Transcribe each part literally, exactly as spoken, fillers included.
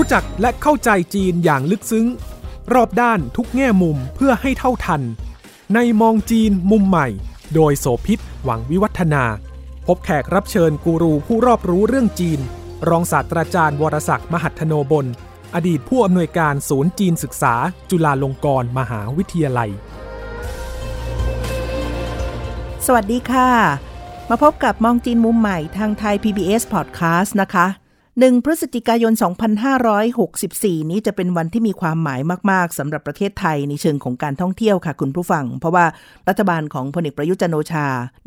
รู้จักและเข้าใจจีนอย่างลึกซึ้งรอบด้านทุกแง่มุมเพื่อให้เท่าทันในมองจีนมุมใหม่โดยโสภิตหวังวิวัฒนาพบแขกรับเชิญกูรูผู้รอบรู้เรื่องจีนรองศาสตราจารย์วรศักดิ์มหัฒโนบลอดีตผู้อำนวยการศูนย์จีนศึกษาจุฬาลงกรณ์มหาวิทยาลัยสวัสดีค่ะมาพบกับมองจีนมุมใหม่ทางไทย พี บี เอส Podcast นะคะหนึ่งพฤศจิกายนสองพันห้าร้อยหกสิบสี่นี้จะเป็นวันที่มีความหมายมากๆสำหรับประเทศไทยในเชิงของการท่องเที่ยวค่ะคุณผู้ฟังเพราะว่ารัฐบาลของพลเอกประยุทธ์จันทร์โอชา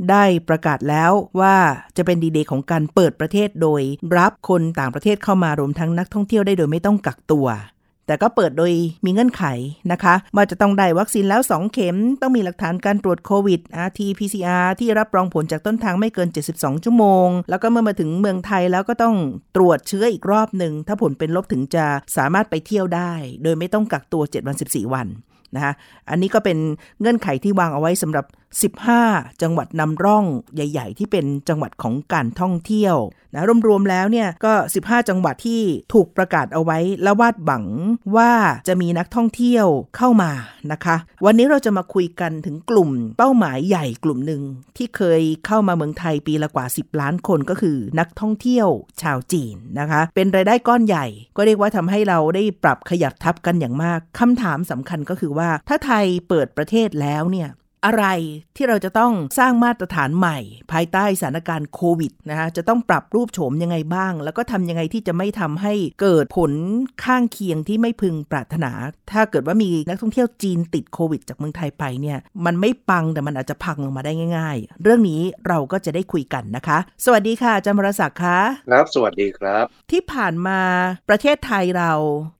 ได้ประกาศแล้วว่าจะเป็นดีเดย์ของการเปิดประเทศโดยรับคนต่างประเทศเข้ามารวมทั้งนักท่องเที่ยวได้โดยไม่ต้องกักตัวแต่ก็เปิดโดยมีเงื่อนไขนะคะว่าจะต้องได้วัคซีนแล้วสองเข็มต้องมีหลักฐานการตรวจโควิด อาร์ ที พี ซี อาร์ ที่รับรองผลจากต้นทางไม่เกินเจ็ดสิบสองชั่วโมงแล้วก็เมื่อมาถึงเมืองไทยแล้วก็ต้องตรวจเชื้ออีกรอบหนึ่งถ้าผลเป็นลบถึงจะสามารถไปเที่ยวได้โดยไม่ต้องกักตัวเจ็ดวันสิบสี่วันนะคะอันนี้ก็เป็นเงื่อนไขที่วางเอาไว้สำหรับสิบห้าจังหวัดนำร่องใหญ่ๆที่เป็นจังหวัดของการท่องเที่ยวนะรวมๆแล้วเนี่ยก็สิบห้าจังหวัดที่ถูกประกาศเอาไว้และวาดหวังว่าจะมีนักท่องเที่ยวเข้ามานะคะวันนี้เราจะมาคุยกันถึงกลุ่มเป้าหมายใหญ่กลุ่มนึงที่เคยเข้ามาเมืองไทยปีละกว่าสิบล้านคนก็คือนักท่องเที่ยวชาวจีนนะคะเป็นรายได้ก้อนใหญ่ก็เรียกว่าทำให้เราได้ปรับขยับทับกันอย่างมากคำถามสำคัญก็คือว่าถ้าไทยเปิดประเทศแล้วเนี่ยอะไรที่เราจะต้องสร้างมาตรฐานใหม่ภายใต้สถานการณ์โควิดนะคะจะต้องปรับรูปโฉมยังไงบ้างแล้วก็ทำยังไงที่จะไม่ทำให้เกิดผลข้างเคียงที่ไม่พึงปรารถนาถ้าเกิดว่ามีนักท่องเที่ยวจีนติดโควิดจากเมืองไทยไปเนี่ยมันไม่ปังแต่มันอาจจะพังลงมาได้ง่ายๆเรื่องนี้เราก็จะได้คุยกันนะคะสวัสดีค่ะอาจารย์วรศักดิ์คะครับสวัสดีครับที่ผ่านมาประเทศไทยเรา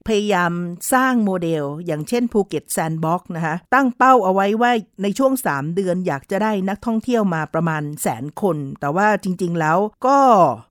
พยายามสร้างโมเดลอย่างเช่นภูเก็ตแซนด์บ็อกซ์นะคะตั้งเป้าเอาไว้ว่าในช่วงสาม เดือนอยากจะได้นักท่องเที่ยวมาประมาณแสนคนแต่ว่าจริงๆแล้วก็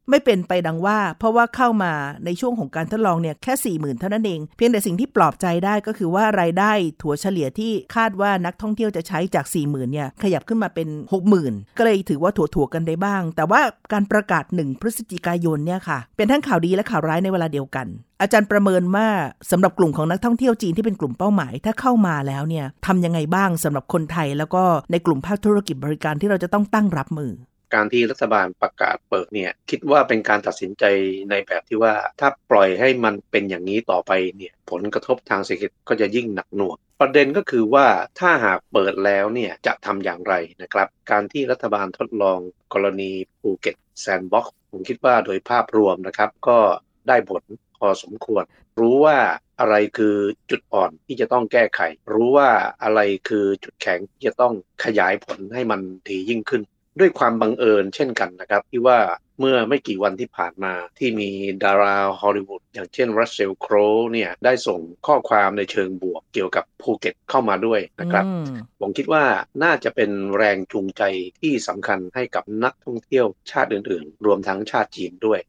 ไม่เป็นไปดังว่าเพราะว่าเข้ามาในช่วงของการทดลองเนี่ยแค่ สี่หมื่น เท่านั้นเองเพียงแต่สิ่งที่ปลอบใจได้ก็คือว่ารายได้ถั่วเฉลี่ยที่คาดว่านักท่องเที่ยวจะใช้จาก สี่หมื่น เนี่ยขยับขึ้นมาเป็น หกหมื่น ก็เลยถือว่าถั่วๆกันได้บ้างแต่ว่าการประกาศหนึ่งพฤศจิกายนเนี่ยค่ะเป็นทั้งข่าวดีและข่าวร้ายในเวลาเดียวกันอาจารย์ประเมินว่าสำหรับกลุ่มของนักท่องเที่ยวจีนที่เป็นกลุ่มเป้าหมายถ้าเข้ามาแล้วเนี่ยทำยังไงบ้างสำหรับคนไทยแล้วก็ในกลุ่มภาคธุรกิจบริการที่เราจะต้องตั้งรับมือการที่รัฐบาลประกาศเปิดเนี่ยคิดว่าเป็นการตัดสินใจในแบบที่ว่าถ้าปล่อยให้มันเป็นอย่างนี้ต่อไปเนี่ยผลกระทบทางเศรษฐกิจก็จะยิ่งหนักหน่วงประเด็นก็คือว่าถ้าหากเปิดแล้วเนี่ยจะทำอย่างไรนะครับการที่รัฐบาลทดลองกรณีภูเก็ตแซนด์บ็อกซ์ผมคิดว่าโดยภาพรวมนะครับก็ได้ผลพอสมควรรู้ว่าอะไรคือจุดอ่อนที่จะต้องแก้ไขรู้ว่าอะไรคือจุดแข็งที่จะต้องขยายผลให้มันดียิ่งขึ้นด้วยความบังเอิญเช่นกันนะครับที่ว่าเมื่อไม่กี่วันที่ผ่านมาที่มีดาราฮอลลีวูดอย่างเช่นรัสเซลโครว์เนี่ยได้ส่งข้อความในเชิงบวกเกี่ยวกับภูเก็ตเข้ามาด้วยนะครับผมคิดว่าน่าจะเป็นแรงจูงใจที่สำคัญให้กับนักท่องเที่ยวชาติอื่นๆรวมทั้งชาติจีนด้วย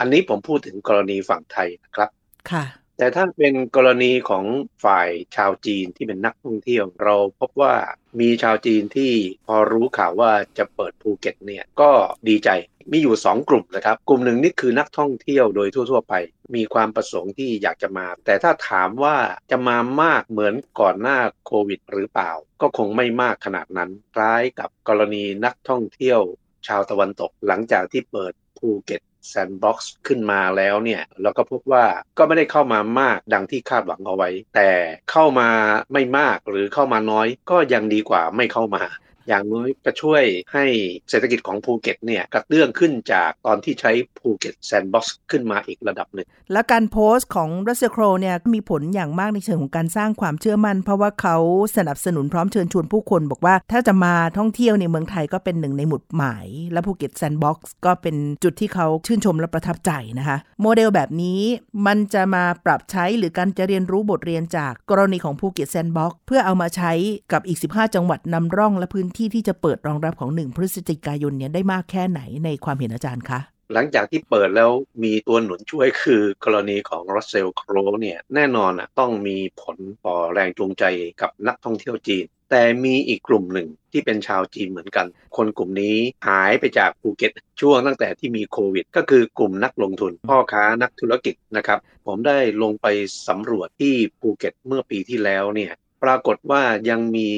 อันนี้ผมพูดถึงกรณีฝั่งไทยนะครับค่ะแต่ถ้าเป็นกรณีของฝ่ายชาวจีนที่เป็นนักท่องเที่ยวเราพบว่ามีชาวจีนที่พอรู้ข่าวว่าจะเปิดภูเก็ตเนี่ยก็ดีใจมีอยู่สองกลุ่มนะครับกลุ่มหนึ่งนี่คือนักท่องเที่ยวโดยทั่วๆไปมีความประสงค์ที่อยากจะมาแต่ถ้าถามว่าจะมามากเหมือนก่อนหน้าโควิดหรือเปล่าก็คงไม่มากขนาดนั้นคล้ายกับกรณีนักท่องเที่ยวชาวตะวันตกหลังจากที่เปิดภูเก็ตแซนด์บ็อกซ์ขึ้นมาแล้วเนี่ยเราก็พบว่าก็ไม่ได้เข้ามามากดังที่คาดหวังเอาไว้แต่เข้ามาไม่มากหรือเข้ามาน้อยก็ยังดีกว่าไม่เข้ามาอย่างน้อยก็ช่วยให้เศรษฐกิจของภูเก็ตเนี่ยกระเตื้องขึ้นจากตอนที่ใช้ภูเก็ตแซนด์บ็อกซ์ขึ้นมาอีกระดับหนึ่งและการโพสต์ของรัสเซียโครเนี่ยมีผลอย่างมากในเชิงของการสร้างความเชื่อมั่นเพราะว่าเขาสนับสนุนพร้อมเชิญชวนผู้คนบอกว่าถ้าจะมาท่องเที่ยวในเมืองไทยก็เป็นหนึ่งในหมุดหมายและภูเก็ตแซนด์บ็อกซ์ก็เป็นจุดที่เขาชื่นชมและประทับใจนะคะโมเดลแบบนี้มันจะมาปรับใช้หรือการจะเรียนรู้บทเรียนจากกรณีของภูเก็ตแซนด์บ็อกซ์เพื่อเอามาใช้กับอีกสิบห้าจังหวัดนำร่องและพื้นที่ที่จะเปิดรองรับของหนึ่งพฤศจิกายนเนี่ยได้มากแค่ไหนในความเห็นอาจารย์คะหลังจากที่เปิดแล้วมีตัวหนุนช่วยคือกรณีของรัสเซลโครว์เนี่ยแน่นอนอ่ะต้องมีผลต่อแรงจูงใจกับนักท่องเที่ยวจีน แต่มีอีกกลุ่มหนึ่งที่เป็นชาวจีนเหมือนกันคนกลุ่มนี้หายไปจากภูเก็ตช่วงตั้งแต่ที่มีโควิดก็คือกลุ่มนักลงทุนพ่อค้านักธุรกิจนะครับผมได้ลงไปสำรวจที่ภูเก็ตเมื่อปีที่แล้วเนี่ยปรากฏว่ายังมี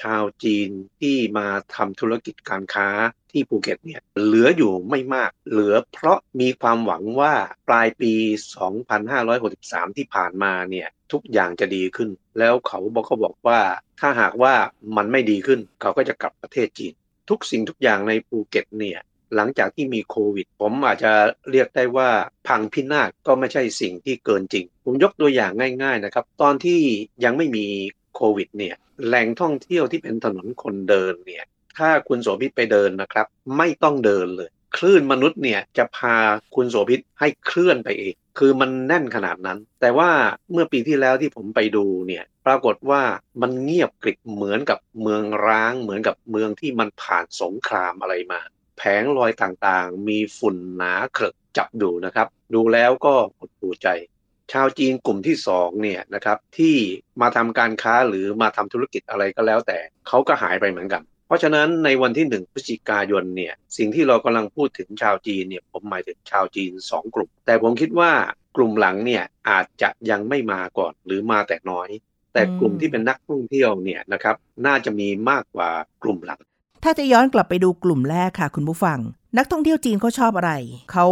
ชาวจีนที่มาทำธุรกิจการค้าที่ภูเก็ตเนี่ยเหลืออยู่ไม่มากเหลือเพราะมีความหวังว่าปลายปีสองพันห้าร้อยหกสิบสามที่ผ่านมาเนี่ยทุกอย่างจะดีขึ้นแล้วเขาบอกเขาบอกว่าถ้าหากว่ามันไม่ดีขึ้นเขาก็จะกลับประเทศจีนทุกสิ่งทุกอย่างในภูเก็ตเนี่ยหลังจากที่มีโควิดผมอาจจะเรียกได้ว่าพังพินาศก็ไม่ใช่สิ่งที่เกินจริงผมยกตัวอย่างง่ายๆนะครับตอนที่ยังไม่มีโควิดเนี่ยแหล่งท่องเที่ยวที่เป็นถนนคนเดินเนี่ยถ้าคุณโสภิตไปเดินนะครับไม่ต้องเดินเลยคลื่นมนุษย์เนี่ยจะพาคุณโสภิตให้เคลื่อนไปเองคือมันแน่นขนาดนั้นแต่ว่าเมื่อปีที่แล้วที่ผมไปดูเนี่ยปรากฏว่ามันเงียบกริบเหมือนกับเมืองร้างเหมือนกับเมืองที่มันผ่านสงครามอะไรมาแผงลอยต่างๆมีฝุ่นหนาเกลอะจับดูนะครับดูแล้วก็หดหู่ใจชาวจีนกลุ่มที่สองเนี่ยนะครับที่มาทำการค้าหรือมาทำธุรกิจอะไรก็แล้วแต่เขาก็หายไปเหมือนกันเพราะฉะนั้นในวันที่หนึ่งพฤศจิกายนเนี่ยสิ่งที่เรากำลังพูดถึงชาวจีนเนี่ยผมหมายถึงชาวจีนสองกลุ่มแต่ผมคิดว่ากลุ่มหลังเนี่ยอาจจะยังไม่มาก่อนหรือมาแต่น้อยแต่กลุ่มที่เป็นนักท่องเที่ยวเนี่ยนะครับน่าจะมีมากกว่ากลุ่มหลังถ้าจะย้อนกลับไปดูกลุ่มแรกค่ะคุณผู้ฟังนักท่องเที่ยวจีนเขาชอบอะไรเขา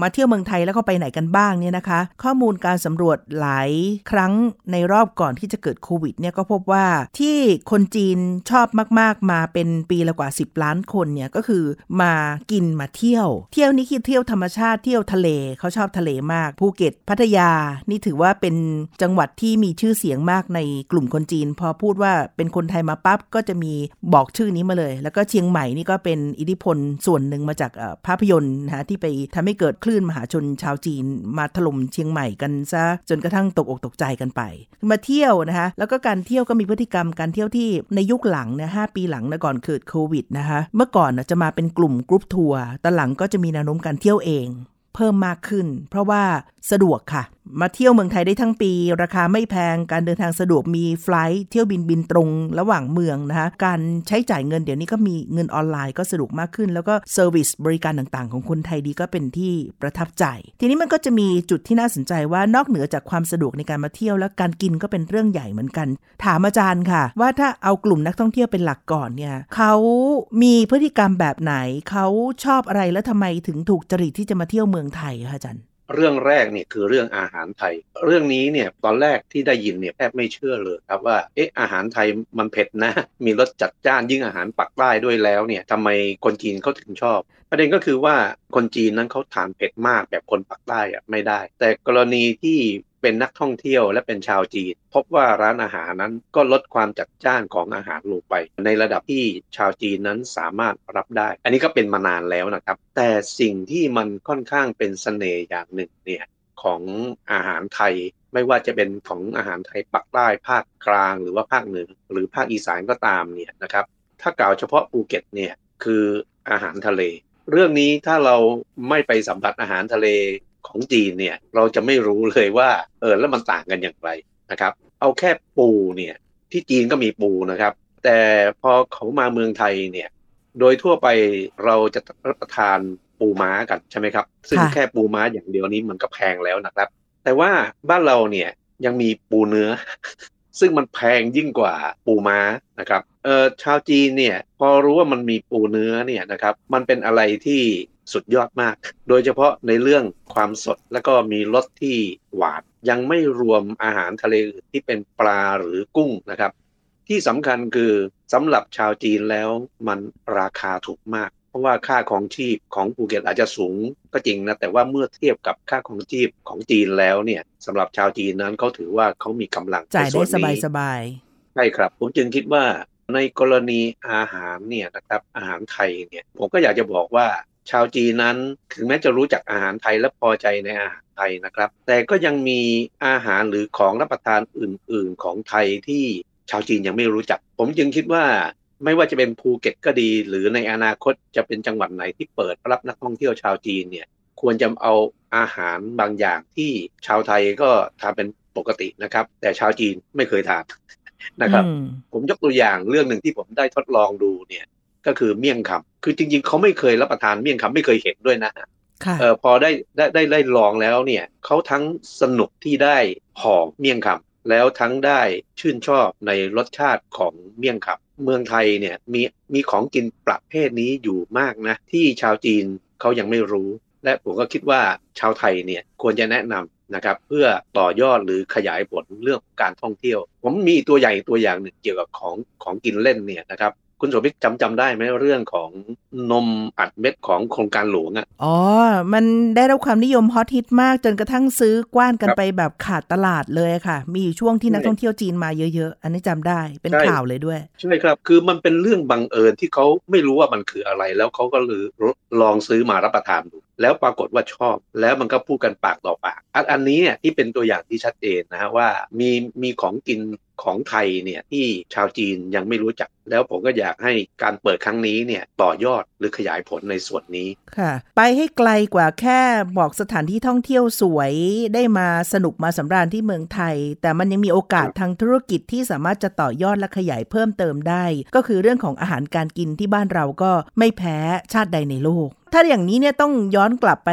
มาเที่ยวเมืองไทยแล้วก็ไปไหนกันบ้างเนี่ยนะคะข้อมูลการสำรวจหลายครั้งในรอบก่อนที่จะเกิดโควิดเนี่ยก็พบว่าที่คนจีนชอบมากๆมาเป็นปีละกว่าสิบล้านคนเนี่ยก็คือมากินมาเที่ยวเที่ยวนี่คือเที่ยวธรรมชาติเที่ยวทะเลเขาชอบทะเลมากภูเก็ตพัทยานี่ถือว่าเป็นจังหวัดที่มีชื่อเสียงมากในกลุ่มคนจีนพอพูดว่าเป็นคนไทยมาปั๊บก็จะมีบอกชื่อนี้มาเลยแล้วก็เชียงใหม่นี่ก็เป็นอิทธิพลส่วนนึงมาจากภาพยนตร์นะที่ไปทำให้เกิดคลื่นมหาชนชาวจีนมาถล่มเชียงใหม่กันซะจนกระทั่งตกอกตกใจกันไปมาเที่ยวนะคะแล้วก็การเที่ยวก็มีพฤติกรรมการเที่ยวที่ในยุคหลังนะห้าปีหลังนะก่อนเกิดโควิดนะคะเมื่อก่อนจะมาเป็นกลุ่มกรุ๊ปทัวร์ตอนหลังก็จะมีแนวโน้มการเที่ยวเองเพิ่มมากขึ้นเพราะว่าสะดวกค่ะมาเที่ยวเมืองไทยได้ทั้งปีราคาไม่แพงการเดินทางสะดวกมีไฟล์เที่ยวบินบินตรงระหว่างเมืองนะคะการใช้จ่ายเงินเดี๋ยวนี้ก็มีเงินออนไลน์ก็สะดวกมากขึ้นแล้วก็เซอร์วิสบริการต่างๆของคนไทยดีก็เป็นที่ประทับใจทีนี้มันก็จะมีจุดที่น่าสนใจว่านอกเหนือจากความสะดวกในการมาเที่ยวแล้วการกินก็เป็นเรื่องใหญ่เหมือนกันถามอาจารย์ค่ะว่าถ้าเอากลุ่มนักท่องเที่ยวเป็นหลักก่อนเนี่ยเขามีพฤติกรรมแบบไหนเขาชอบอะไรแล้วทำไมถึงถูกจริตที่จะมาเที่ยวเมืองไทยค่ะอาจารย์เรื่องแรกเนี่ยคือเรื่องอาหารไทยเรื่องนี้เนี่ยตอนแรกที่ได้ยินเนี่ยแทบไม่เชื่อเลยครับว่าเอ๊ะอาหารไทยมันเผ็ดนะมีรสจัดจ้านยิ่งอาหารปักใต้ด้วยแล้วเนี่ยทำไมคนจีนเขาถึงชอบประเด็นก็คือว่าคนจีนนั้นเขาทานเผ็ดมากแบบคนปักใต้อะไม่ได้แต่กรณีที่เป็นนักท่องเที่ยวและเป็นชาวจีนพบว่าร้านอาหารนั้นก็ลดความจัดจ้านของอาหารลงไปในระดับที่ชาวจีนนั้นสามารถรับได้อันนี้ก็เป็นมานานแล้วนะครับแต่สิ่งที่มันค่อนข้างเป็นเสน่ห์อย่างหนึ่งเนี่ยของอาหารไทยไม่ว่าจะเป็นของอาหารไทยปักใต้ภาคกลางหรือว่าภาคเหนือหรือภาคอีสานก็ตามเนี่ยนะครับถ้ากล่าวเฉพาะภูเก็ตเนี่ยคืออาหารทะเลเรื่องนี้ถ้าเราไม่ไปสัมผัสอาหารทะเลของจีนเนี่ยเราจะไม่รู้เลยว่าเออแล้วมันต่างกันอย่างไรนะครับเอาแค่ปูเนี่ยที่จีนก็มีปูนะครับแต่พอเขามาเมืองไทยเนี่ยโดยทั่วไปเราจะรับประทานปูม้ากันใช่ไหมครับซึ่งแค่ปูม้าอย่างเดียวนี้มันก็แพงแล้วนะครับแต่ว่าบ้านเราเนี่ยยังมีปูเนื้อซึ่งมันแพงยิ่งกว่าปูม้านะครับเออชาวจีนเนี่ยพอรู้ว่ามันมีปูเนื้อเนี่ยนะครับมันเป็นอะไรที่สุดยอดมากโดยเฉพาะในเรื่องความสดแล้วก็มีรสที่หวานยังไม่รวมอาหารทะเลที่เป็นปลาหรือกุ้งนะครับที่สำคัญคือสำหรับชาวจีนแล้วมันราคาถูกมากเพราะว่าค่าครองชีพของภูเก็ตอาจจะสูงก็จริงนะแต่ว่าเมื่อเทียบกับค่าครองชีพของจีนแล้วเนี่ยสำหรับชาวจีนนั้นเขาถือว่าเขามีกำลังจ่ายได้สบายๆใช่ครับผมจึงคิดว่าในกรณีอาหารเนี่ยนะครับอาหารไทยเนี่ยผมก็อยากจะบอกว่าชาวจีนนั้นถึงแม้จะรู้จักอาหารไทยและพอใจในอาหารไทยนะครับแต่ก็ยังมีอาหารหรือของรับประทานอื่นๆของไทยที่ชาวจีนยังไม่รู้จักผมจึงคิดว่าไม่ว่าจะเป็นภูเก็ตก็ดีหรือในอนาคตจะเป็นจังหวัดไหนที่เปิดรับนักท่องเที่ยวชาวจีนเนี่ยควรจะเอาอาหารบางอย่างที่ชาวไทยก็ทานเป็นปกตินะครับแต่ชาวจีนไม่เคยทาน นะครับผมยกตัวอย่างเรื่องหนึ่งที่ผมได้ทดลองดูเนี่ยก็คือเมี่ยงคำคือจริงๆเขาไม่เคยรับประทานเมี่ยงคำไม่เคยเห็นด้วยนะเออพอได้ได้ได้ได้ลองแล้วเนี่ยเขาทั้งสนุกที่ได้ห่อเมี่ยงคำแล้วทั้งได้ชื่นชอบในรสชาติของเมี่ยงคำเมืองไทยเนี่ยมีมีของกินประเภทนี้อยู่มากนะที่ชาวจีนเขายังไม่รู้และผมก็คิดว่าชาวไทยเนี่ยควรจะแนะนำนะครับเพื่อต่อยอดหรือขยายผลเรื่องการท่องเที่ยวผมมีตัวใหญ่ตัวอย่างหนึ่งเกี่ยวกับของของกินเล่นเนี่ยนะครับคุณโสภิตจำจำได้ไหมเรื่องของนมอัดเม็ดของโครงการหลวงอ่ะอ๋อมันได้รับความนิยมฮอตฮิตมากจนกระทั่งซื้อกว้านกันไปแบบขาดตลาดเลยค่ะมีอยู่ช่วงที่นักท่องเที่ยวจีนมาเยอะๆอันนี้จำได้เป็นข่าวเลยด้วยใช่ครับคือมันเป็นเรื่องบังเอิญที่เขาไม่รู้ว่ามันคืออะไรแล้วเขาก็เลยลองซื้อมารับประทานดูแล้วปรากฏว่าชอบแล้วมันก็พูดกันปากต่อปากอันอันนี้เนี่ยที่เป็นตัวอย่างที่ชัดเจนนะฮะว่ามีมีของกินของไทยเนี่ยที่ชาวจีนยังไม่รู้จักแล้วผมก็อยากให้การเปิดครั้งนี้เนี่ยต่อยอดหรือขยายผลในส่วนนี้ค่ะไปให้ไกลกว่าแค่บอกสถานที่ท่องเที่ยวสวยได้มาสนุกมาสำราญที่เมืองไทยแต่มันยังมีโอกาสทางธุรกิจที่สามารถจะต่อยอดและขยายเพิ่มเติมได้ก็คือเรื่องของอาหารการกินที่บ้านเราก็ไม่แพ้ชาติใดในโลกถ้าอย่างนี้เนี่ยต้องย้อนกลับไป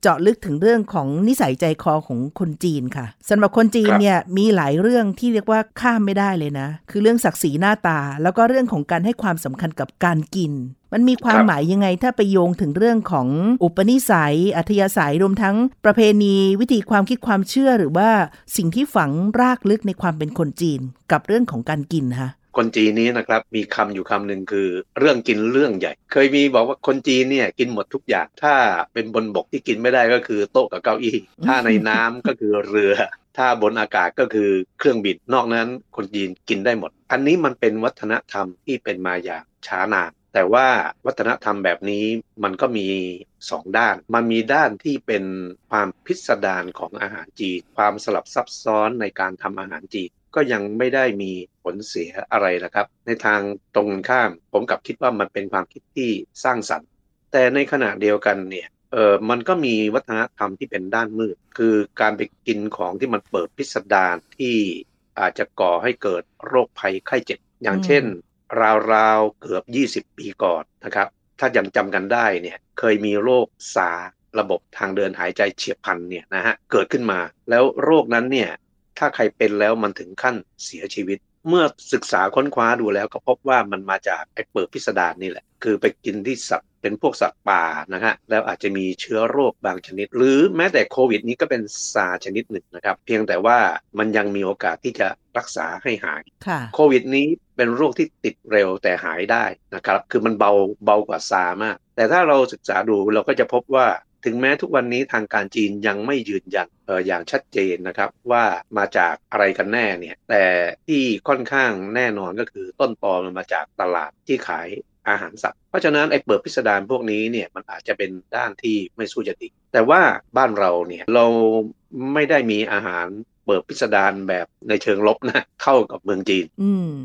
เจาะลึกถึงเรื่องของนิสัยใจคอของคนจีนค่ะสำหรับคนจีนเนี่ยมีหลายเรื่องที่เรียกว่าข้ามไม่ได้เลยนะคือเรื่องศักดิ์ศรีหน้าตาแล้วก็เรื่องของการให้ความสำคัญกับการกินมันมีความหมายยังไงถ้าไปโยงถึงเรื่องของอุปนิสัยอัธยาศัยรวมทั้งประเพณีวิธีความคิดความเชื่อหรือว่าสิ่งที่ฝังรากลึกในความเป็นคนจีนกับเรื่องของการกินค่ะคนจีนนี้นะครับมีคำอยู่คำหนึ่งคือเรื่องกินเรื่องใหญ่เคยมีบอกว่าคนจีนเนี่ยกินหมดทุกอย่างถ้าเป็นบนบกที่กินไม่ได้ก็คือโต๊ะกับเก้าอี้ถ้าในน้ำก็คือเรือถ้าบนอากาศก็คือเครื่องบินนอกนั้นคนจีนกินได้หมดอันนี้มันเป็นวัฒนธรรมที่เป็นมาอย่างช้านานแต่ว่าวัฒนธรรมแบบนี้มันก็มีสองด้านมันมีด้านที่เป็นความพิสดารของอาหารจีนความสลับซับซ้อนในการทำอาหารจีนก็ยังไม่ได้มีผลเสียอะไรนะครับในทางตรงข้ามผมกลับคิดว่ามันเป็นความคิดที่สร้างสรรค์แต่ในขณะเดียวกันเนี่ยเออมันก็มีวัฒนธรรมที่เป็นด้านมืดคือการไปกินของที่มันเปิดพิสดารที่อาจจะก่อให้เกิดโรคภัยไข้เจ็บอย่างเช่นราวๆเกือบยี่สิบปีก่อนนะครับถ้ายังจำกันได้เนี่ยเคยมีโรคซาร์ระบบทางเดินหายใจเฉียบพลันเนี่ยนะฮะเกิดขึ้นมาแล้วโรคนั้นเนี่ยถ้าใครเป็นแล้วมันถึงขั้นเสียชีวิตเมื่อศึกษาค้นคว้าดูแล้วก็พบว่ามันมาจากไอ้เปิดพิสดารนี่แหละคือไปกินที่สัตว์เป็นพวกสัตว์ป่านะฮะแล้วอาจจะมีเชื้อโรคบางชนิดหรือแม้แต่โควิดนี้ก็เป็นซาชนิดหนึ่งนะครับเพียงแต่ว่ามันยังมีโอกาสที่จะรักษาให้หายโควิดนี้เป็นโรคที่ติดเร็วแต่หายได้นะครับคือมันเบาเบากว่าซามากแต่ถ้าเราศึกษาดูเราก็จะพบว่าถึงแม้ทุกวันนี้ทางการจีนยังไม่ยืนยันเอ่ออย่างชัดเจนนะครับว่ามาจากอะไรกันแน่เนี่ยแต่ที่ค่อนข้างแน่นอนก็คือต้นตอมันมาจากตลาดที่ขายอาหารสัตว์เพราะฉะนั้นไอ้เปิดพิสดารพวกนี้เนี่ยมันอาจจะเป็นด้านที่ไม่สู้จะติดแต่ว่าบ้านเราเนี่ยเราไม่ได้มีอาหารเปิดพิสดารแบบในเชิงลบนะเท่ากับเมืองจีน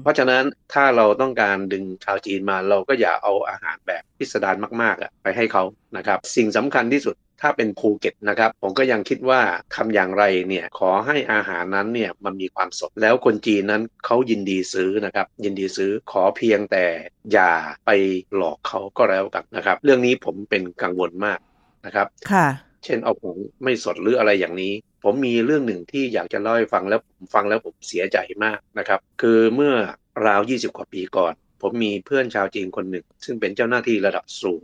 เพราะฉะนั้นถ้าเราต้องการดึงชาวจีนมาเราก็อย่าเอาอาหารแบบพิสดารมากๆไปให้เขานะครับสิ่งสำคัญที่สุดถ้าเป็นภูเก็ตนะครับผมก็ยังคิดว่าทำอย่างไรเนี่ยขอให้อาหารนั้นเนี่ยมันมีความสดแล้วคนจีนนั้นเขายินดีซื้อนะครับยินดีซื้อขอเพียงแต่อย่าไปหลอกเขาก็แล้วกันนะครับเรื่องนี้ผมเป็นกังวลมากนะครับค่ะเช่นเอาของไม่สดหรืออะไรอย่างนี้ผมมีเรื่องหนึ่งที่อยากจะเล่าให้ฟังแล้วผมฟังแล้วผมเสียใจมากนะครับคือเมื่อราวยี่สิบกว่าปีก่อนผมมีเพื่อนชาวจีนคนหนึ่งซึ่งเป็นเจ้าหน้าที่ระดับสูง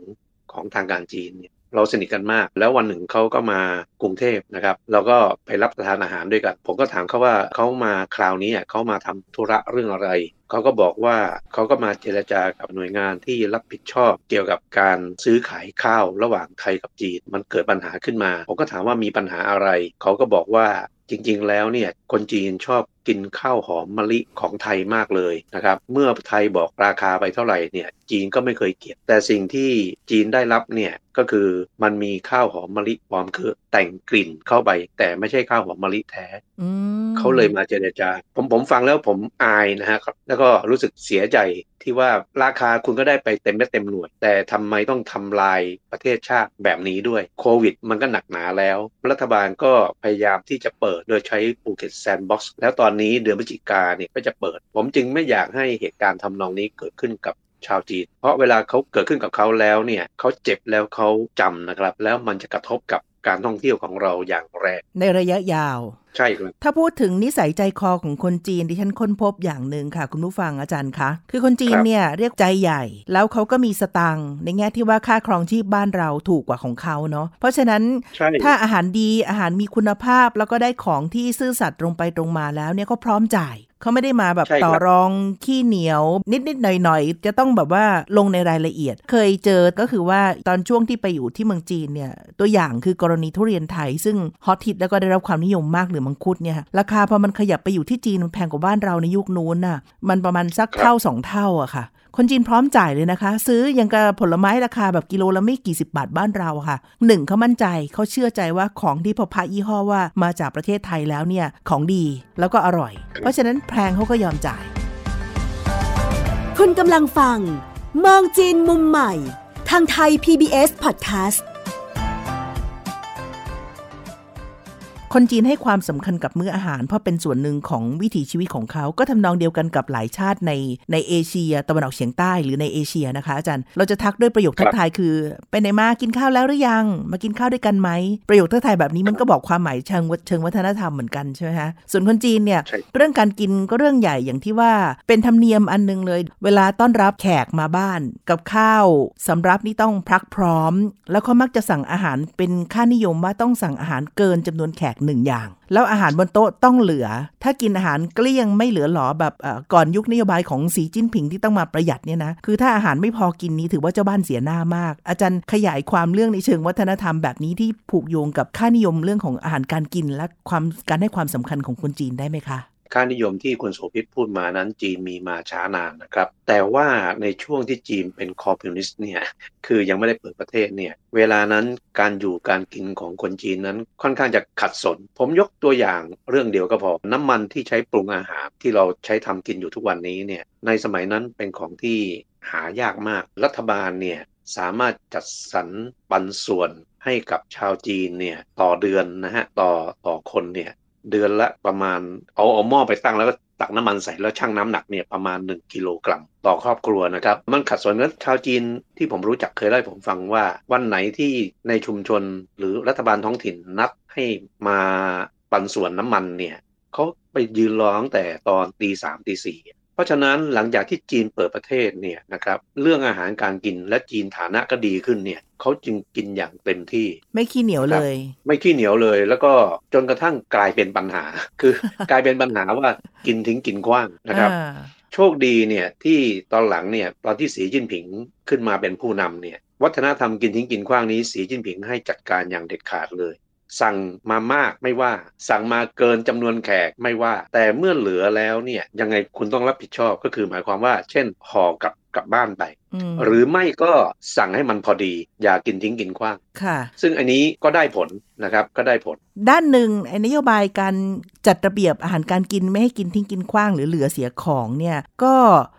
ของทางการจีนเนี่ยเราสนิทกันมากแล้ววันหนึ่งเขาก็มากรุงเทพนะครับเราก็ไปรับประทานอาหารด้วยกันผมก็ถามเขาว่าเขามาคราวนี้เขามาทำธุระเรื่องอะไรเขาก็บอกว่าเขาก็มาเจรจากับหน่วยงานที่รับผิดชอบเกี่ยวกับการซื้อขายข้าวระหว่างไทยกับจีนมันเกิดปัญหาขึ้นมาผมก็ถามว่ามีปัญหาอะไรเขาก็บอกว่าจริงๆแล้วเนี่ยคนจีนชอบกินข้าวหอมมะลิของไทยมากเลยนะครับเมื่อไทยบอกราคาไปเท่าไหร่เนี่ยจีนก็ไม่เคยเก็บแต่สิ่งที่จีนได้รับเนี่ยก็คือมันมีข้าวหอมมะลิปลอมคือแต่งกลิ่นเข้าไปแต่ไม่ใช่ข้าวหอมมะลิแท้เขาเลยมาเจรจาผมผมฟังแล้วผมอายนะฮะแล้วก็ ก็รู้สึกเสียใจที่ว่าราคาคุณก็ได้ไปเต็มและเต็มหน่วยแต่ทำไมต้องทำลายประเทศชาติแบบนี้ด้วยโควิดมันก็หนักหนาแล้วรัฐบาลก็พยายามที่จะเปิดโดยใช้ภูเก็ตแซนด์บ็อกซ์แล้วตอนนี้เดือนพฤศจิกาเนี่ยก็จะเปิดผมจึงไม่อยากให้เหตุการณ์ทำนองนี้เกิดขึ้นกับชาวจีนเพราะเวลาเขาเกิดขึ้นกับเขาแล้วเนี่ยเขาเจ็บแล้วเขาจำนะครับแล้วมันจะกระทบกับการท่องเที่ยวของเราอย่างแรงในระยะยาวใช่ครับถ้าพูดถึงนิสัยใจคอของคนจีนดิฉันค้นพบอย่างนึงค่ะคุณผู้ฟังอาจารย์คะคือคนจีนเนี่ยเรียกใจใหญ่แล้วเขาก็มีสตางค์ในแง่ที่ว่าค่าครองชีพบ้านเราถูกกว่าของเขาเนาะเพราะฉะนั้นถ้าอาหารดีอาหารมีคุณภาพแล้วก็ได้ของที่ซื่อสัตย์ตรงไปตรงมาแล้วเนี่ยก็พร้อมจ่ายเขาไม่ได้มาแบบต่อรองขี้เหนียวนิดๆหน่อยๆจะต้องแบบว่าลงในรายละเอียดเคยเจอก็คือว่าตอนช่วงที่ไปอยู่ที่เมืองจีนเนี่ยตัวอย่างคือกรณีทุเรียนไทยซึ่งฮอตฮิตแล้วก็ได้รับความนิยมมากหรือมังคุดเนี่ยราคาพอมันขยับไปอยู่ที่จีนมันแพงกว่าบ้านเราในยุคนู้นน่ะมันประมาณสักเท่าสองเท่าอะค่ะคนจีนพร้อมจ่ายเลยนะคะซื้ออย่างกับผลไม้ราคาแบบกิโลละไม่กี่สิบบาทบ้านเราค่ะหนึ่งเขามั่นใจเขาเชื่อใจว่าของที่พอพะยี่ห้อว่ามาจากประเทศไทยแล้วเนี่ยของดีแล้วก็อร่อยเพราะฉะนั้นแพงเขาก็ยอมจ่ายคุณกำลังฟังมองจีนมุมใหม่ทางไทย พี บี เอส Podcastคนจีนให้ความสำคัญกับมื้ออาหารเพราะเป็นส่วนหนึ่งของวิถีชีวิตของเขาก็ทำนองเดียวกันกับหลายชาติในในเอเชียตะวันออกเฉียงใต้หรือในเอเชียนะคะอาจารย์เราจะทักด้วยประโยคทักทายคือไปไหนมากินข้าวแล้วหรือยังมากินข้าวด้วยกันไหมประโยคทักทายแบบนี้มันก็บอกความหมายเชิงเชิงวัฒนธรรมเหมือนกันใช่ไหมคะส่วนคนจีนเนี่ยเรื่องการกินก็เรื่องใหญ่อย่างที่ว่าเป็นธรรมเนียมอันนึงเลยเวลาต้อนรับแขกมาบ้านกับข้าวสำรับนี่ต้องพรักพร้อมแล้วเขามักจะสั่งอาหารเป็นค่านิยมว่าต้องสั่งอาหารเกินจำนวนแขกหนึ่งอย่างแล้วอาหารบนโต๊ะต้องเหลือถ้ากินอาหารเกลี้ยงไม่เหลือหลอแบบก่อนยุคนโยบายของสีจิ้นผิงที่ต้องมาประหยัดเนี่ยนะคือถ้าอาหารไม่พอกินนี้ถือว่าเจ้าบ้านเสียหน้ามากอาจารย์ขยายความเรื่องในเชิงวัฒนธรรมแบบนี้ที่ผูกโยงกับค่านิยมเรื่องของอาหารการกินและความการให้ความสำคัญของคนจีนได้ไหมคะค่านิยมที่คุณโสภิตพูดมานั้นจีนมีมาช้านานนะครับแต่ว่าในช่วงที่จีนเป็นคอมมิวนิสต์เนี่ยคือยังไม่ได้เปิดประเทศเนี่ยเวลานั้นการอยู่การกินของคนจีนนั้นค่อนข้างจะขัดสนผมยกตัวอย่างเรื่องเดียวก็พอน้ำมันที่ใช้ปรุงอาหารที่เราใช้ทำกินอยู่ทุกวันนี้เนี่ยในสมัยนั้นเป็นของที่หายากมากรัฐบาลเนี่ยสามารถจัดสรรปันส่วนให้กับชาวจีนเนี่ยต่อเดือนนะฮะต่อต่อคนเนี่ยเดือนละประมาณเอาเอาหม้อไปตั้งแล้วก็ตักน้ำมันใส่แล้วชั่งน้ำหนักเนี่ยประมาณหนึ่งกิโลกรัมต่อครอบครัวนะครับมันขัดสนกับชาวจีนที่ผมรู้จักเคยได้ผมฟังว่าวันไหนที่ในชุมชนหรือรัฐบาลท้องถิ่นนัดให้มาปันส่วนน้ำมันเนี่ยเขาไปยืนรอตั้งแต่ตอนตีสามตีสี่เพราะฉะนั้นหลังจากที่จีนเปิดประเทศเนี่ยนะครับเรื่องอาหารการกินและจีนฐานะก็ดีขึ้นเนี่ยเขาจึงกินอย่างเต็มที่ไม่ขี้เหนียวเลยไม่ขี้เหนียวเลยแล้วก็จนกระทั่งกลายเป็นปัญหาคือกลายเป็นปัญหาว่ากินทิ้งกินขว้างนะครับโชคดีเนี่ยที่ตอนหลังเนี่ยตอนที่สีจิ้นผิงขึ้นมาเป็นผู้นำเนี่ยวัฒนธรรมกินทิ้งกินขว้างนี้สีจิ้นผิงให้จัดการอย่างเด็ดขาดเลยสั่งมามากไม่ว่าสั่งมาเกินจำนวนแขกไม่ว่าแต่เมื่อเหลือแล้วเนี่ยยังไงคุณต้องรับผิดชอบก็คือหมายความว่าเช่นห่อกลับกลับบ้านไปหรือไม่ก็สั่งให้มันพอดีอย่ากินทิ้งกินขว้างค่ะซึ่งอันนี้ก็ได้ผลนะครับก็ได้ผลด้านหนึ่งไอ้นโยบายการจัดระเบียบอาหารการกินไม่ให้กินทิ้งกินขว้างหรือเหลือเสียของเนี่ยก็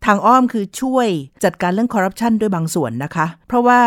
ทางอ้อมคือช่วยจัดการเรื่องคอร์รัปชันด้วยบางส่วนนะคะเพราะว่า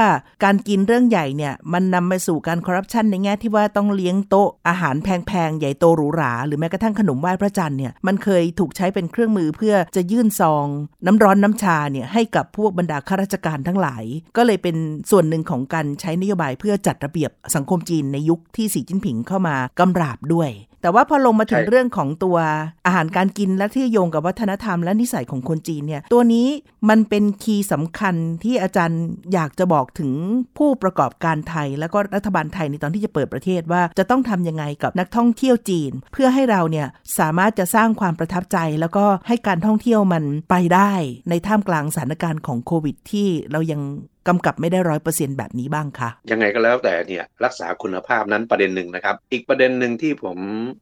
การกินเรื่องใหญ่เนี่ยมันนำไปสู่การคอร์รัปชันในแง่ที่ว่าต้องเลี้ยงโต๊ะอาหารแพงๆใหญ่โตหรูหราหรือแม้กระทั่งขนมไหว้พระจันทร์เนี่ยมันเคยถูกใช้เป็นเครื่องมือเพื่อจะยื่นซองน้ำร้อนน้ำชาเนี่ยให้กับพวกบรรดาข้าราชการทั้งหลายก็เลยเป็นส่วนหนึ่งของการใช้นโยบายเพื่อจัดระเบียบสังคมจีนในยุคที่สีจิ้นผิงเข้ามากำราบด้วยแต่ว่าพอลงมาถึงเรื่องของตัวอาหารการกินและที่โยงกับวัฒนธรรมและนิสัยของคนจีนเนี่ยตัวนี้มันเป็นคีย์สำคัญที่อาจารย์อยากจะบอกถึงผู้ประกอบการไทยและก็รัฐบาลไทยในตอนที่จะเปิดประเทศว่าจะต้องทำยังไงกับนักท่องเที่ยวจีนเพื่อให้เราเนี่ยสามารถจะสร้างความประทับใจแล้วก็ให้การท่องเที่ยวมันไปได้ในท่ามกลางสถานการณ์ของโควิดที่เรายังกำกับไม่ได้ หนึ่งร้อยเปอร์เซ็นต์ แบบนี้บ้างคะยังไงก็แล้วแต่เนี่ยรักษาคุณภาพนั้นประเด็นหนึ่งนะครับอีกประเด็นหนึ่งที่ผม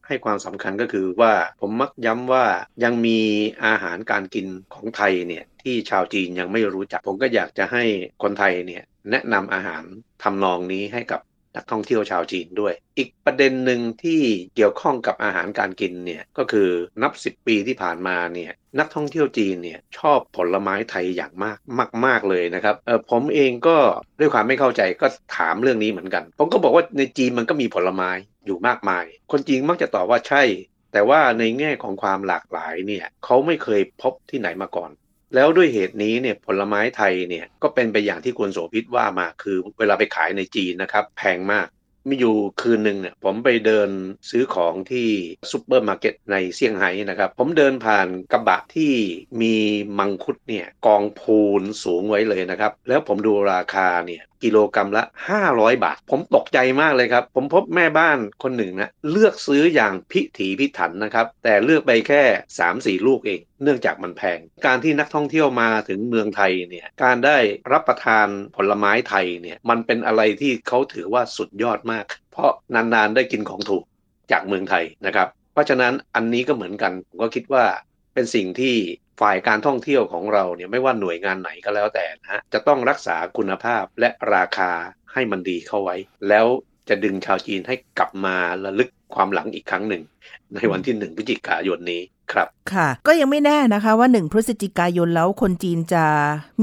ให้ความสำคัญก็คือว่าผมมักย้ำว่ายังมีอาหารการกินของไทยเนี่ยที่ชาวจีนยังไม่รู้จักผมก็อยากจะให้คนไทยเนี่ยแนะนำอาหารทำนองนี้ให้กับ นักท่องเที่ยวชาวจีนด้วยอีกประเด็นหนึ่งที่เกี่ยวข้องกับอาหารการกินเนี่ยก็คือนับสิบปีที่ผ่านมาเนี่ยนักท่องเที่ยวจีนเนี่ยชอบผลไม้ไทยอย่างมากมากมากเลยนะครับเออผมเองก็ด้วยความไม่เข้าใจก็ถามเรื่องนี้เหมือนกันผมก็บอกว่าในจีนมันก็มีผลไม้อยู่มากมายคนจีนมักจะตอบว่าใช่แต่ว่าในแง่ของความหลากหลายเนี่ยเขาไม่เคยพบที่ไหนมาก่อนแล้วด้วยเหตุนี้เนี่ยผลไม้ไทยเนี่ยก็เป็นไปอย่างที่คุณโสภิตว่ามาคือเวลาไปขายในจีนนะครับแพงมากมีอยู่คืนนึงเนี่ยผมไปเดินซื้อของที่ซุปเปอร์มาร์เก็ตในเซี่ยงไฮ้นะครับผมเดินผ่านกระบะที่มีมังคุดเนี่ยกองพูนสูงไว้เลยนะครับแล้วผมดูราคาเนี่ยกิโลกรัมละห้าร้อยบาทผมตกใจมากเลยครับผมพบแม่บ้านคนหนึ่งนะเลือกซื้ออย่างพิถีพิถันนะครับแต่เลือกไปแค่ สามถึงสี่ ลูกเองเนื่องจากมันแพงการที่นักท่องเที่ยวมาถึงเมืองไทยเนี่ยการได้รับประทานผลไม้ไทยเนี่ยมันเป็นอะไรที่เขาถือว่าสุดยอดมากเพราะนานๆได้กินของถูกจากเมืองไทยนะครับเพราะฉะนั้นอันนี้ก็เหมือนกันผมก็คิดว่าเป็นสิ่งที่ฝ่ายการท่องเที่ยวของเราเนี่ยไม่ว่าหน่วยงานไหนก็แล้วแต่นะฮะจะต้องรักษาคุณภาพและราคาให้มันดีเข้าไว้แล้วจะดึงชาวจีนให้กลับมาระลึกความหลังอีกครั้งหนึ่งในวันที่หนึ่งพฤศจิกายนนี้ครับค่ะก็ยังไม่แน่นะคะว่าหนึ่งพฤศจิกายนแล้วคนจีนจะ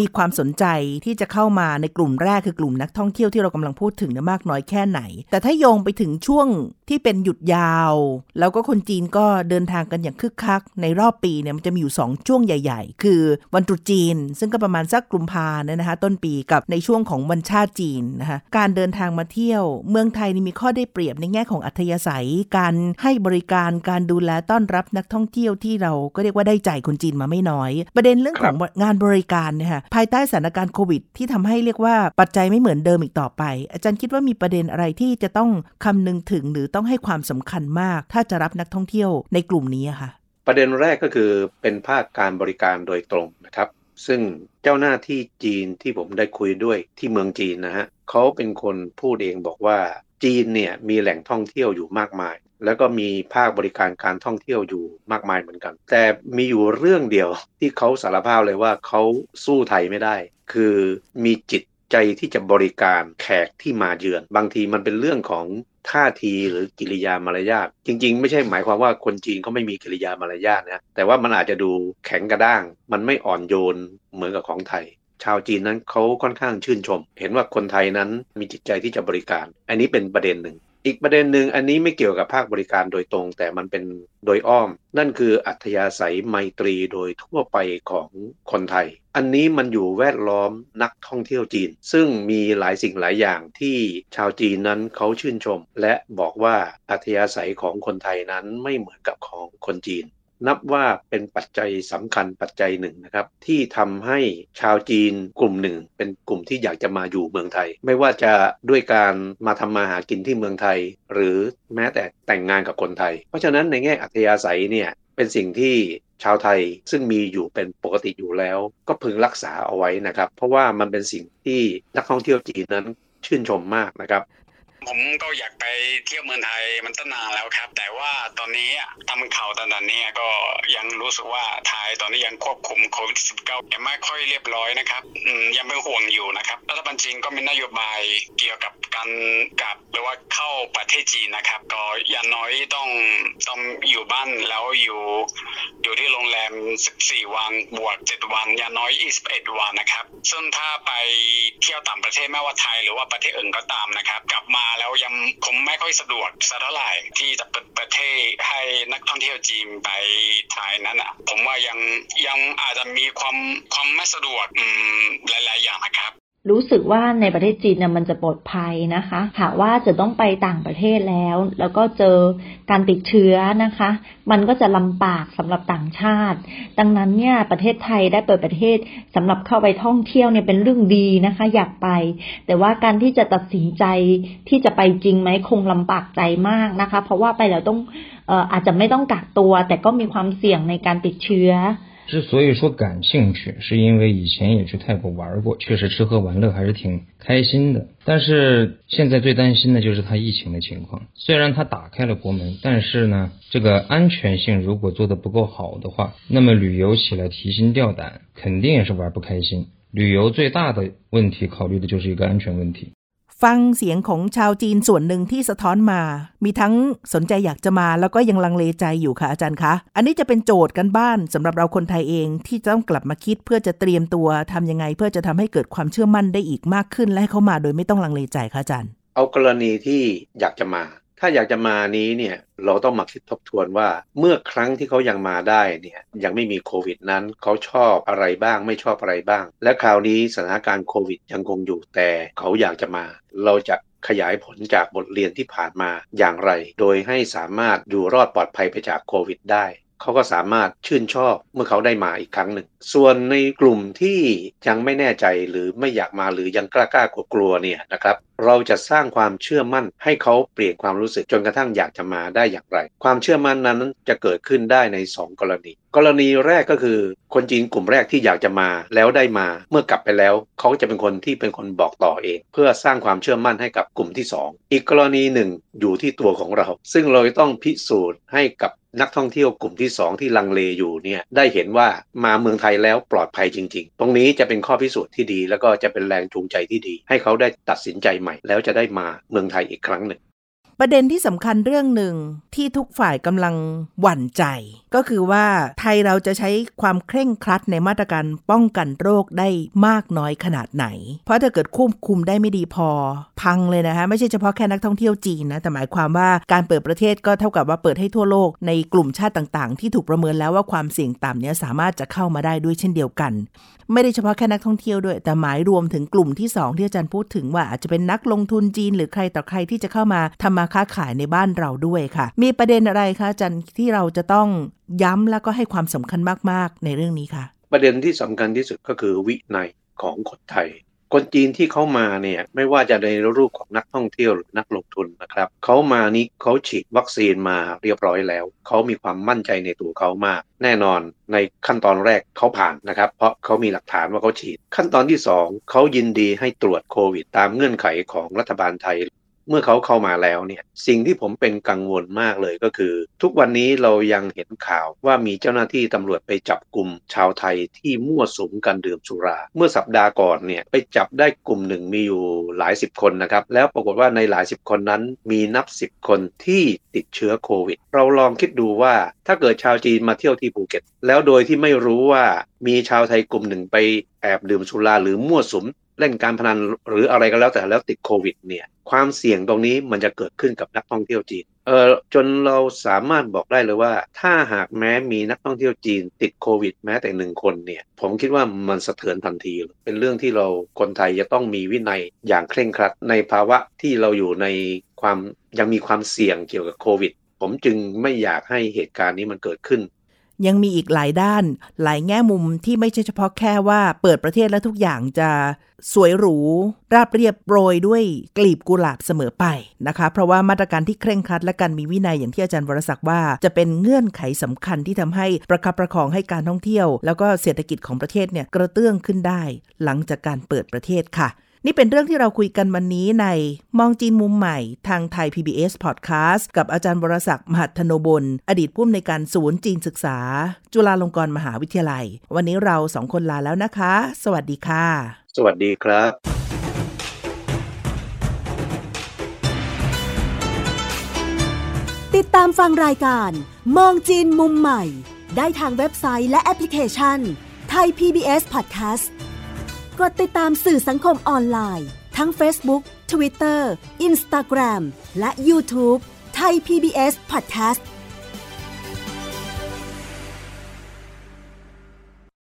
มีความสนใจที่จะเข้ามาในกลุ่มแรกคือกลุ่มนักท่องเที่ยวที่เรากำลังพูดถึงนะมากน้อยแค่ไหนแต่ถ้าโยงไปถึงช่วงที่เป็นหยุดยาวแล้วก็คนจีนก็เดินทางกันอย่างคึกคักในรอบปีเนี่ยมันจะมีอยู่สองช่วงใหญ่ๆคือวันตรุษจีนซึ่งก็ประมาณสักกุมภาพันธ์เนี่ยนะคะต้นปีกับในช่วงของวันชาติจีนนะคะการเดินทางมาเที่ยวเมืองไทยนี่มีข้อได้เปรียบในแง่ของอัธยาศัยการให้บริการการดูแลต้อนรับนักท่องเที่ยวที่เราก็เรียกว่าได้ใจคนจีนมาไม่น้อยประเด็นเรื่องของงานบริการเนี่ยค่ะภายใต้สถานการณ์โควิดที่ทำให้เรียกว่าปัจจัยไม่เหมือนเดิมอีกต่อไปอาจารย์คิดว่ามีประเด็นอะไรที่จะต้องคำนึงถึงหรือต้องให้ความสำคัญมากถ้าจะรับนักท่องเที่ยวในกลุ่มนี้ค่ะประเด็นแรกก็คือเป็นภาคการบริการโดยตรงนะครับซึ่งเจ้าหน้าที่จีนที่ผมได้คุยด้วยที่เมืองจีนนะฮะเขาเป็นคนพูดเองบอกว่าจีนเนี่ยมีแหล่งท่องเที่ยวอยู่มากมายแล้วก็มีภาคบริการการท่องเที่ยวอยู่มากมายเหมือนกันแต่มีอยู่เรื่องเดียวที่เขาสารภาพเลยว่าเขาสู้ไทยไม่ได้คือมีจิตใจที่จะบริการแขกที่มาเยือนบางทีมันเป็นเรื่องของท่าทีหรือกิริยามารยาทจริงๆไม่ใช่หมายความว่าคนจีนเขาไม่มีกิริยามารยาทนะแต่ว่ามันอาจจะดูแข็งกระด้างมันไม่อ่อนโยนเหมือนกับของไทยชาวจีนนั้นเขาค่อนข้างชื่นชมเห็นว่าคนไทยนั้นมีจิตใจที่จะบริการอันนี้เป็นประเด็นหนึ่งอีกประเด็นหนึ่งอันนี้ไม่เกี่ยวกับภาคบริการโดยตรงแต่มันเป็นโดยอ้อมนั่นคืออัธยาศัยไมตรีโดยทั่วไปของคนไทยอันนี้มันอยู่แวดล้อมนักท่องเที่ยวจีนซึ่งมีหลายสิ่งหลายอย่างที่ชาวจีนนั้นเขาชื่นชมและบอกว่าอัธยาศัยของคนไทยนั้นไม่เหมือนกับของคนจีนนับว่าเป็นปัจจัยสำคัญปัจจัยหนึ่งนะครับที่ทำให้ชาวจีนกลุ่มหนึ่งเป็นกลุ่มที่อยากจะมาอยู่เมืองไทยไม่ว่าจะด้วยการมาทำมาหากินที่เมืองไทยหรือแม้แต่แต่งงานกับคนไทยเพราะฉะนั้นในแง่อัธยาศัยเนี่ยเป็นสิ่งที่ชาวไทยซึ่งมีอยู่เป็นปกติอยู่แล้วก็พึงรักษาเอาไว้นะครับเพราะว่ามันเป็นสิ่งที่นักท่องเที่ยวจีนนั้นชื่นชมมากนะครับผมก็อยากไปเที่ยวเมืองไทยมันตั้งนานแล้วครับแต่ว่าตอนนี้ทำข่าวตอนนั้นเนี่ยก็ยังรู้สึกว่าไทยตอนนี้ยังควบคุมโควิด สิบเก้า ยังไม่ค่อยเรียบร้อยนะครับยังเป็นห่วงอยู่นะครับรัฐบาลจีนก็มีนโยบายเกี่ยวกับการกลับหรือว่าเข้าประเทศจีนนะครับก็อย่างน้อยต้องต้องอยู่บ้านแล้วอยู่อยู่ที่โรงแรมสิบสี่วันบวกเจ็ดวันอย่างน้อยยี่สิบเอ็ดวันนะครับซึ่งถ้าไปเที่ยวต่างประเทศไม่ว่าไทยหรือว่าประเทศอื่นก็ตามนะครับกลับมาแล้วยังคงไม่ค่อยสะดวกสักเท่าไหร่ที่จะเปิดประเทศให้นักท่องเที่ยวจีนไปไทยนั้นอ่ะผมว่ายังยังอาจจะมีความความไม่สะดวกหลายๆอย่างนะครับรู้สึกว่าในประเทศจีนเนี่ยมันจะปลอดภัยนะคะหากว่าจะต้องไปต่างประเทศแล้วแล้วก็เจอการติดเชื้อนะคะมันก็จะลำบากสำหรับต่างชาติดังนั้นเนี่ยประเทศไทยได้เปิดประเทศสำหรับเข้าไปท่องเที่ยวเนี่ยเป็นเรื่องดีนะคะอยากไปแต่ว่าการที่จะตัดสินใจที่จะไปจริงไหมคงลำบากใจมากนะคะเพราะว่าไปแล้วต้อง เอ่อ อาจจะไม่ต้องกักตัวแต่ก็มีความเสี่ยงในการติดเชื้อ之所以说感兴趣是因为以前也去泰国玩过确实吃喝玩乐还是挺开心的但是现在最担心的就是它疫情的情况虽然它打开了国门但是呢这个安全性如果做得不够好的话那么旅游起来提心吊胆肯定也是玩不开心旅游最大的问题考虑的就是一个安全问题ฟังเสียงของชาวจีนส่วนหนึ่งที่สะท้อนมามีทั้งสนใจอยากจะมาแล้วก็ยังลังเลใจอยู่ค่ะอาจารย์คะอันนี้จะเป็นโจทย์กันบ้านสำหรับเราคนไทยเองที่จะต้องกลับมาคิดเพื่อจะเตรียมตัวทำยังไงเพื่อจะทำให้เกิดความเชื่อมั่นได้อีกมากขึ้นและให้เขามาโดยไม่ต้องลังเลใจค่ะอาจารย์เอากรณีที่อยากจะมาถ้าอยากจะมานี้เนี่ยเราต้องมาคิดทบทวนว่าเมื่อครั้งที่เขายังมาได้เนี่ยยังไม่มีโควิดนั้นเขาชอบอะไรบ้างไม่ชอบอะไรบ้างและคราวนี้สถานการณ์โควิดยังคงอยู่แต่เขาอยากจะมาเราจะขยายผลจากบทเรียนที่ผ่านมาอย่างไรโดยให้สามารถอยู่รอดปลอดภัยไปจากโควิดได้เขาก็สามารถชื่นชอบเมื่อเขาได้มาอีกครั้งหนึ่งส่วนในกลุ่มที่ยังไม่แน่ใจหรือไม่อยากมาหรือยังกล้ากลัวกลัวเนี่ยนะครับเราจะสร้างความเชื่อมั่นให้เขาเปลี่ยนความรู้สึกจนกระทั่งอยากจะมาได้อย่างไรความเชื่อมั่นนั้นจะเกิดขึ้นได้ในสองกรณีกรณีแรกก็คือคนจีนกลุ่มแรกที่อยากจะมาแล้วได้มาเมื่อกลับไปแล้วเขาจะเป็นคนที่เป็นคนบอกต่อเองเพื่อสร้างความเชื่อมั่นให้กับกลุ่มที่สองอีกกรณีหนึ่งอยู่ที่ตัวของเราซึ่งเราต้องพิสูจน์ให้กับนักท่องเที่ยวกลุ่มที่สองที่ลังเลอยู่เนี่ยได้เห็นว่ามาเมืองไทยแล้วปลอดภัยจริงๆตรงนี้จะเป็นข้อพิสูจน์ที่ดีแล้วก็จะเป็นแรงจูงใจที่ดีให้เขาได้ตัดสินใจใหม่แล้วจะได้มาเมืองไทยอีกครั้งหนึ่งประเด็นที่สำคัญเรื่องหนึ่งที่ทุกฝ่ายกำลังหวั่นใจก็คือว่าไทยเราจะใช้ความเคร่งครัดในมาตรการป้องกันโรคได้มากน้อยขนาดไหนเพราะถ้าเกิดควบคุมได้ไม่ดีพอพังเลยนะคะไม่ใช่เฉพาะแค่นักท่องเที่ยวจีนนะแต่หมายความว่าการเปิดประเทศก็เท่ากับว่าเปิดให้ทั่วโลกในกลุ่มชาติต่างๆที่ถูกประเมินแล้วว่าความเสี่ยงต่ำเนี่ยสามารถจะเข้ามาได้ด้วยเช่นเดียวกันไม่ได้เฉพาะแค่นักท่องเที่ยวด้วยแต่หมายรวมถึงกลุ่มที่สองที่อาจารย์พูดถึงว่าอาจจะเป็นนักลงทุนจีนหรือใครต่อใครที่จะเข้ามาทำมาค้าขายในบ้านเราด้วยค่ะมีประเด็นอะไรคะอาจารย์ที่เราจะต้องย้ำแล้วก็ให้ความสำคัญมากๆในเรื่องนี้ค่ะประเด็นที่สำคัญที่สุดก็คือวินัยของคนไทยคนจีนที่เขามาเนี่ยไม่ว่าจะในรูปของนักท่องเที่ยวหรือนักลงทุนนะครับเขามานี้เขาฉีดวัคซีนมาเรียบร้อยแล้วเขามีความมั่นใจในตัวเขามากแน่นอนในขั้นตอนแรกเขาผ่านนะครับเพราะเขามีหลักฐานว่าเขาฉีดขั้นตอนที่สองเขายินดีให้ตรวจโควิดตามเงื่อนไขของรัฐบาลไทยเมื่อเขาเข้ามาแล้วเนี่ยสิ่งที่ผมเป็นกังวลมากเลยก็คือทุกวันนี้เรายังเห็นข่าวว่ามีเจ้าหน้าที่ตำรวจไปจับกลุ่มชาวไทยที่มั่วสุมกันดื่มสุราเมื่อสัปดาห์ก่อนเนี่ยไปจับได้กลุ่มหนึ่งมีอยู่หลายสิบคนนะครับแล้วปรากฏว่าในหลายสิบคนนั้นมีนับสิบคนที่ติดเชื้อโควิดเราลองคิดดูว่าถ้าเกิดชาวจีนมาเที่ยวที่ภูเก็ตแล้วโดยที่ไม่รู้ว่ามีชาวไทยกลุ่มหนึ่งไปแอบดื่มสุราหรือมั่วสุมเล่นการพนันหรืออะไรก็แล้วแต่แล้วติดโควิดเนี่ยความเสี่ยงตรงนี้มันจะเกิดขึ้นกับนักท่องเที่ยวจีนเออจนเราสามารถบอกได้เลยว่าถ้าหากแม้มีนักท่องเที่ยวจีนติดโควิดแม้แต่หนึ่งคนเนี่ยผมคิดว่ามันสะเทือนทันทีเป็นเรื่องที่เราคนไทยจะต้องมีวินัยอย่างเคร่งครัดในภาวะที่เราอยู่ในความยังมีความเสี่ยงเกี่ยวกับโควิดผมจึงไม่อยากให้เหตุการณ์นี้มันเกิดขึ้นยังมีอีกหลายด้านหลายแง่มุมที่ไม่ใช่เฉพาะแค่ว่าเปิดประเทศแล้วทุกอย่างจะสวยหรูราบเรียบโปรยด้วยกลีบกุหลาบเสมอไปนะคะเพราะว่ามาตรการที่เคร่งครัดและการมีวินัยอย่างที่อาจารย์วรศักดิ์ว่าจะเป็นเงื่อนไขสำคัญที่ทำให้ประคับประคองให้การท่องเที่ยวแล้วก็เศรษฐกิจของประเทศเนี่ยกระเตื้องขึ้นได้หลังจากการเปิดประเทศค่ะนี่เป็นเรื่องที่เราคุยกันวันนี้ในมองจีนมุมใหม่ทางไทย พี บี เอส Podcast กับอาจารย์วรศักดิ์มหัทธโนบลอดีตผู้อำนวยการศูนย์จีนศึกษาจุฬาลงกรณ์มหาวิทยาลัยวันนี้เราสองคนลาแล้วนะคะสวัสดีค่ะสวัสดีครับติดตามฟังรายการมองจีนมุมใหม่ได้ทางเว็บไซต์และแอปพลิเคชันไทย พี บี เอส Podcastกดติดตามสื่อสังคมออนไลน์ทั้ง Facebook, Twitter, Instagram และ YouTube ไทย พี บี เอส Podcast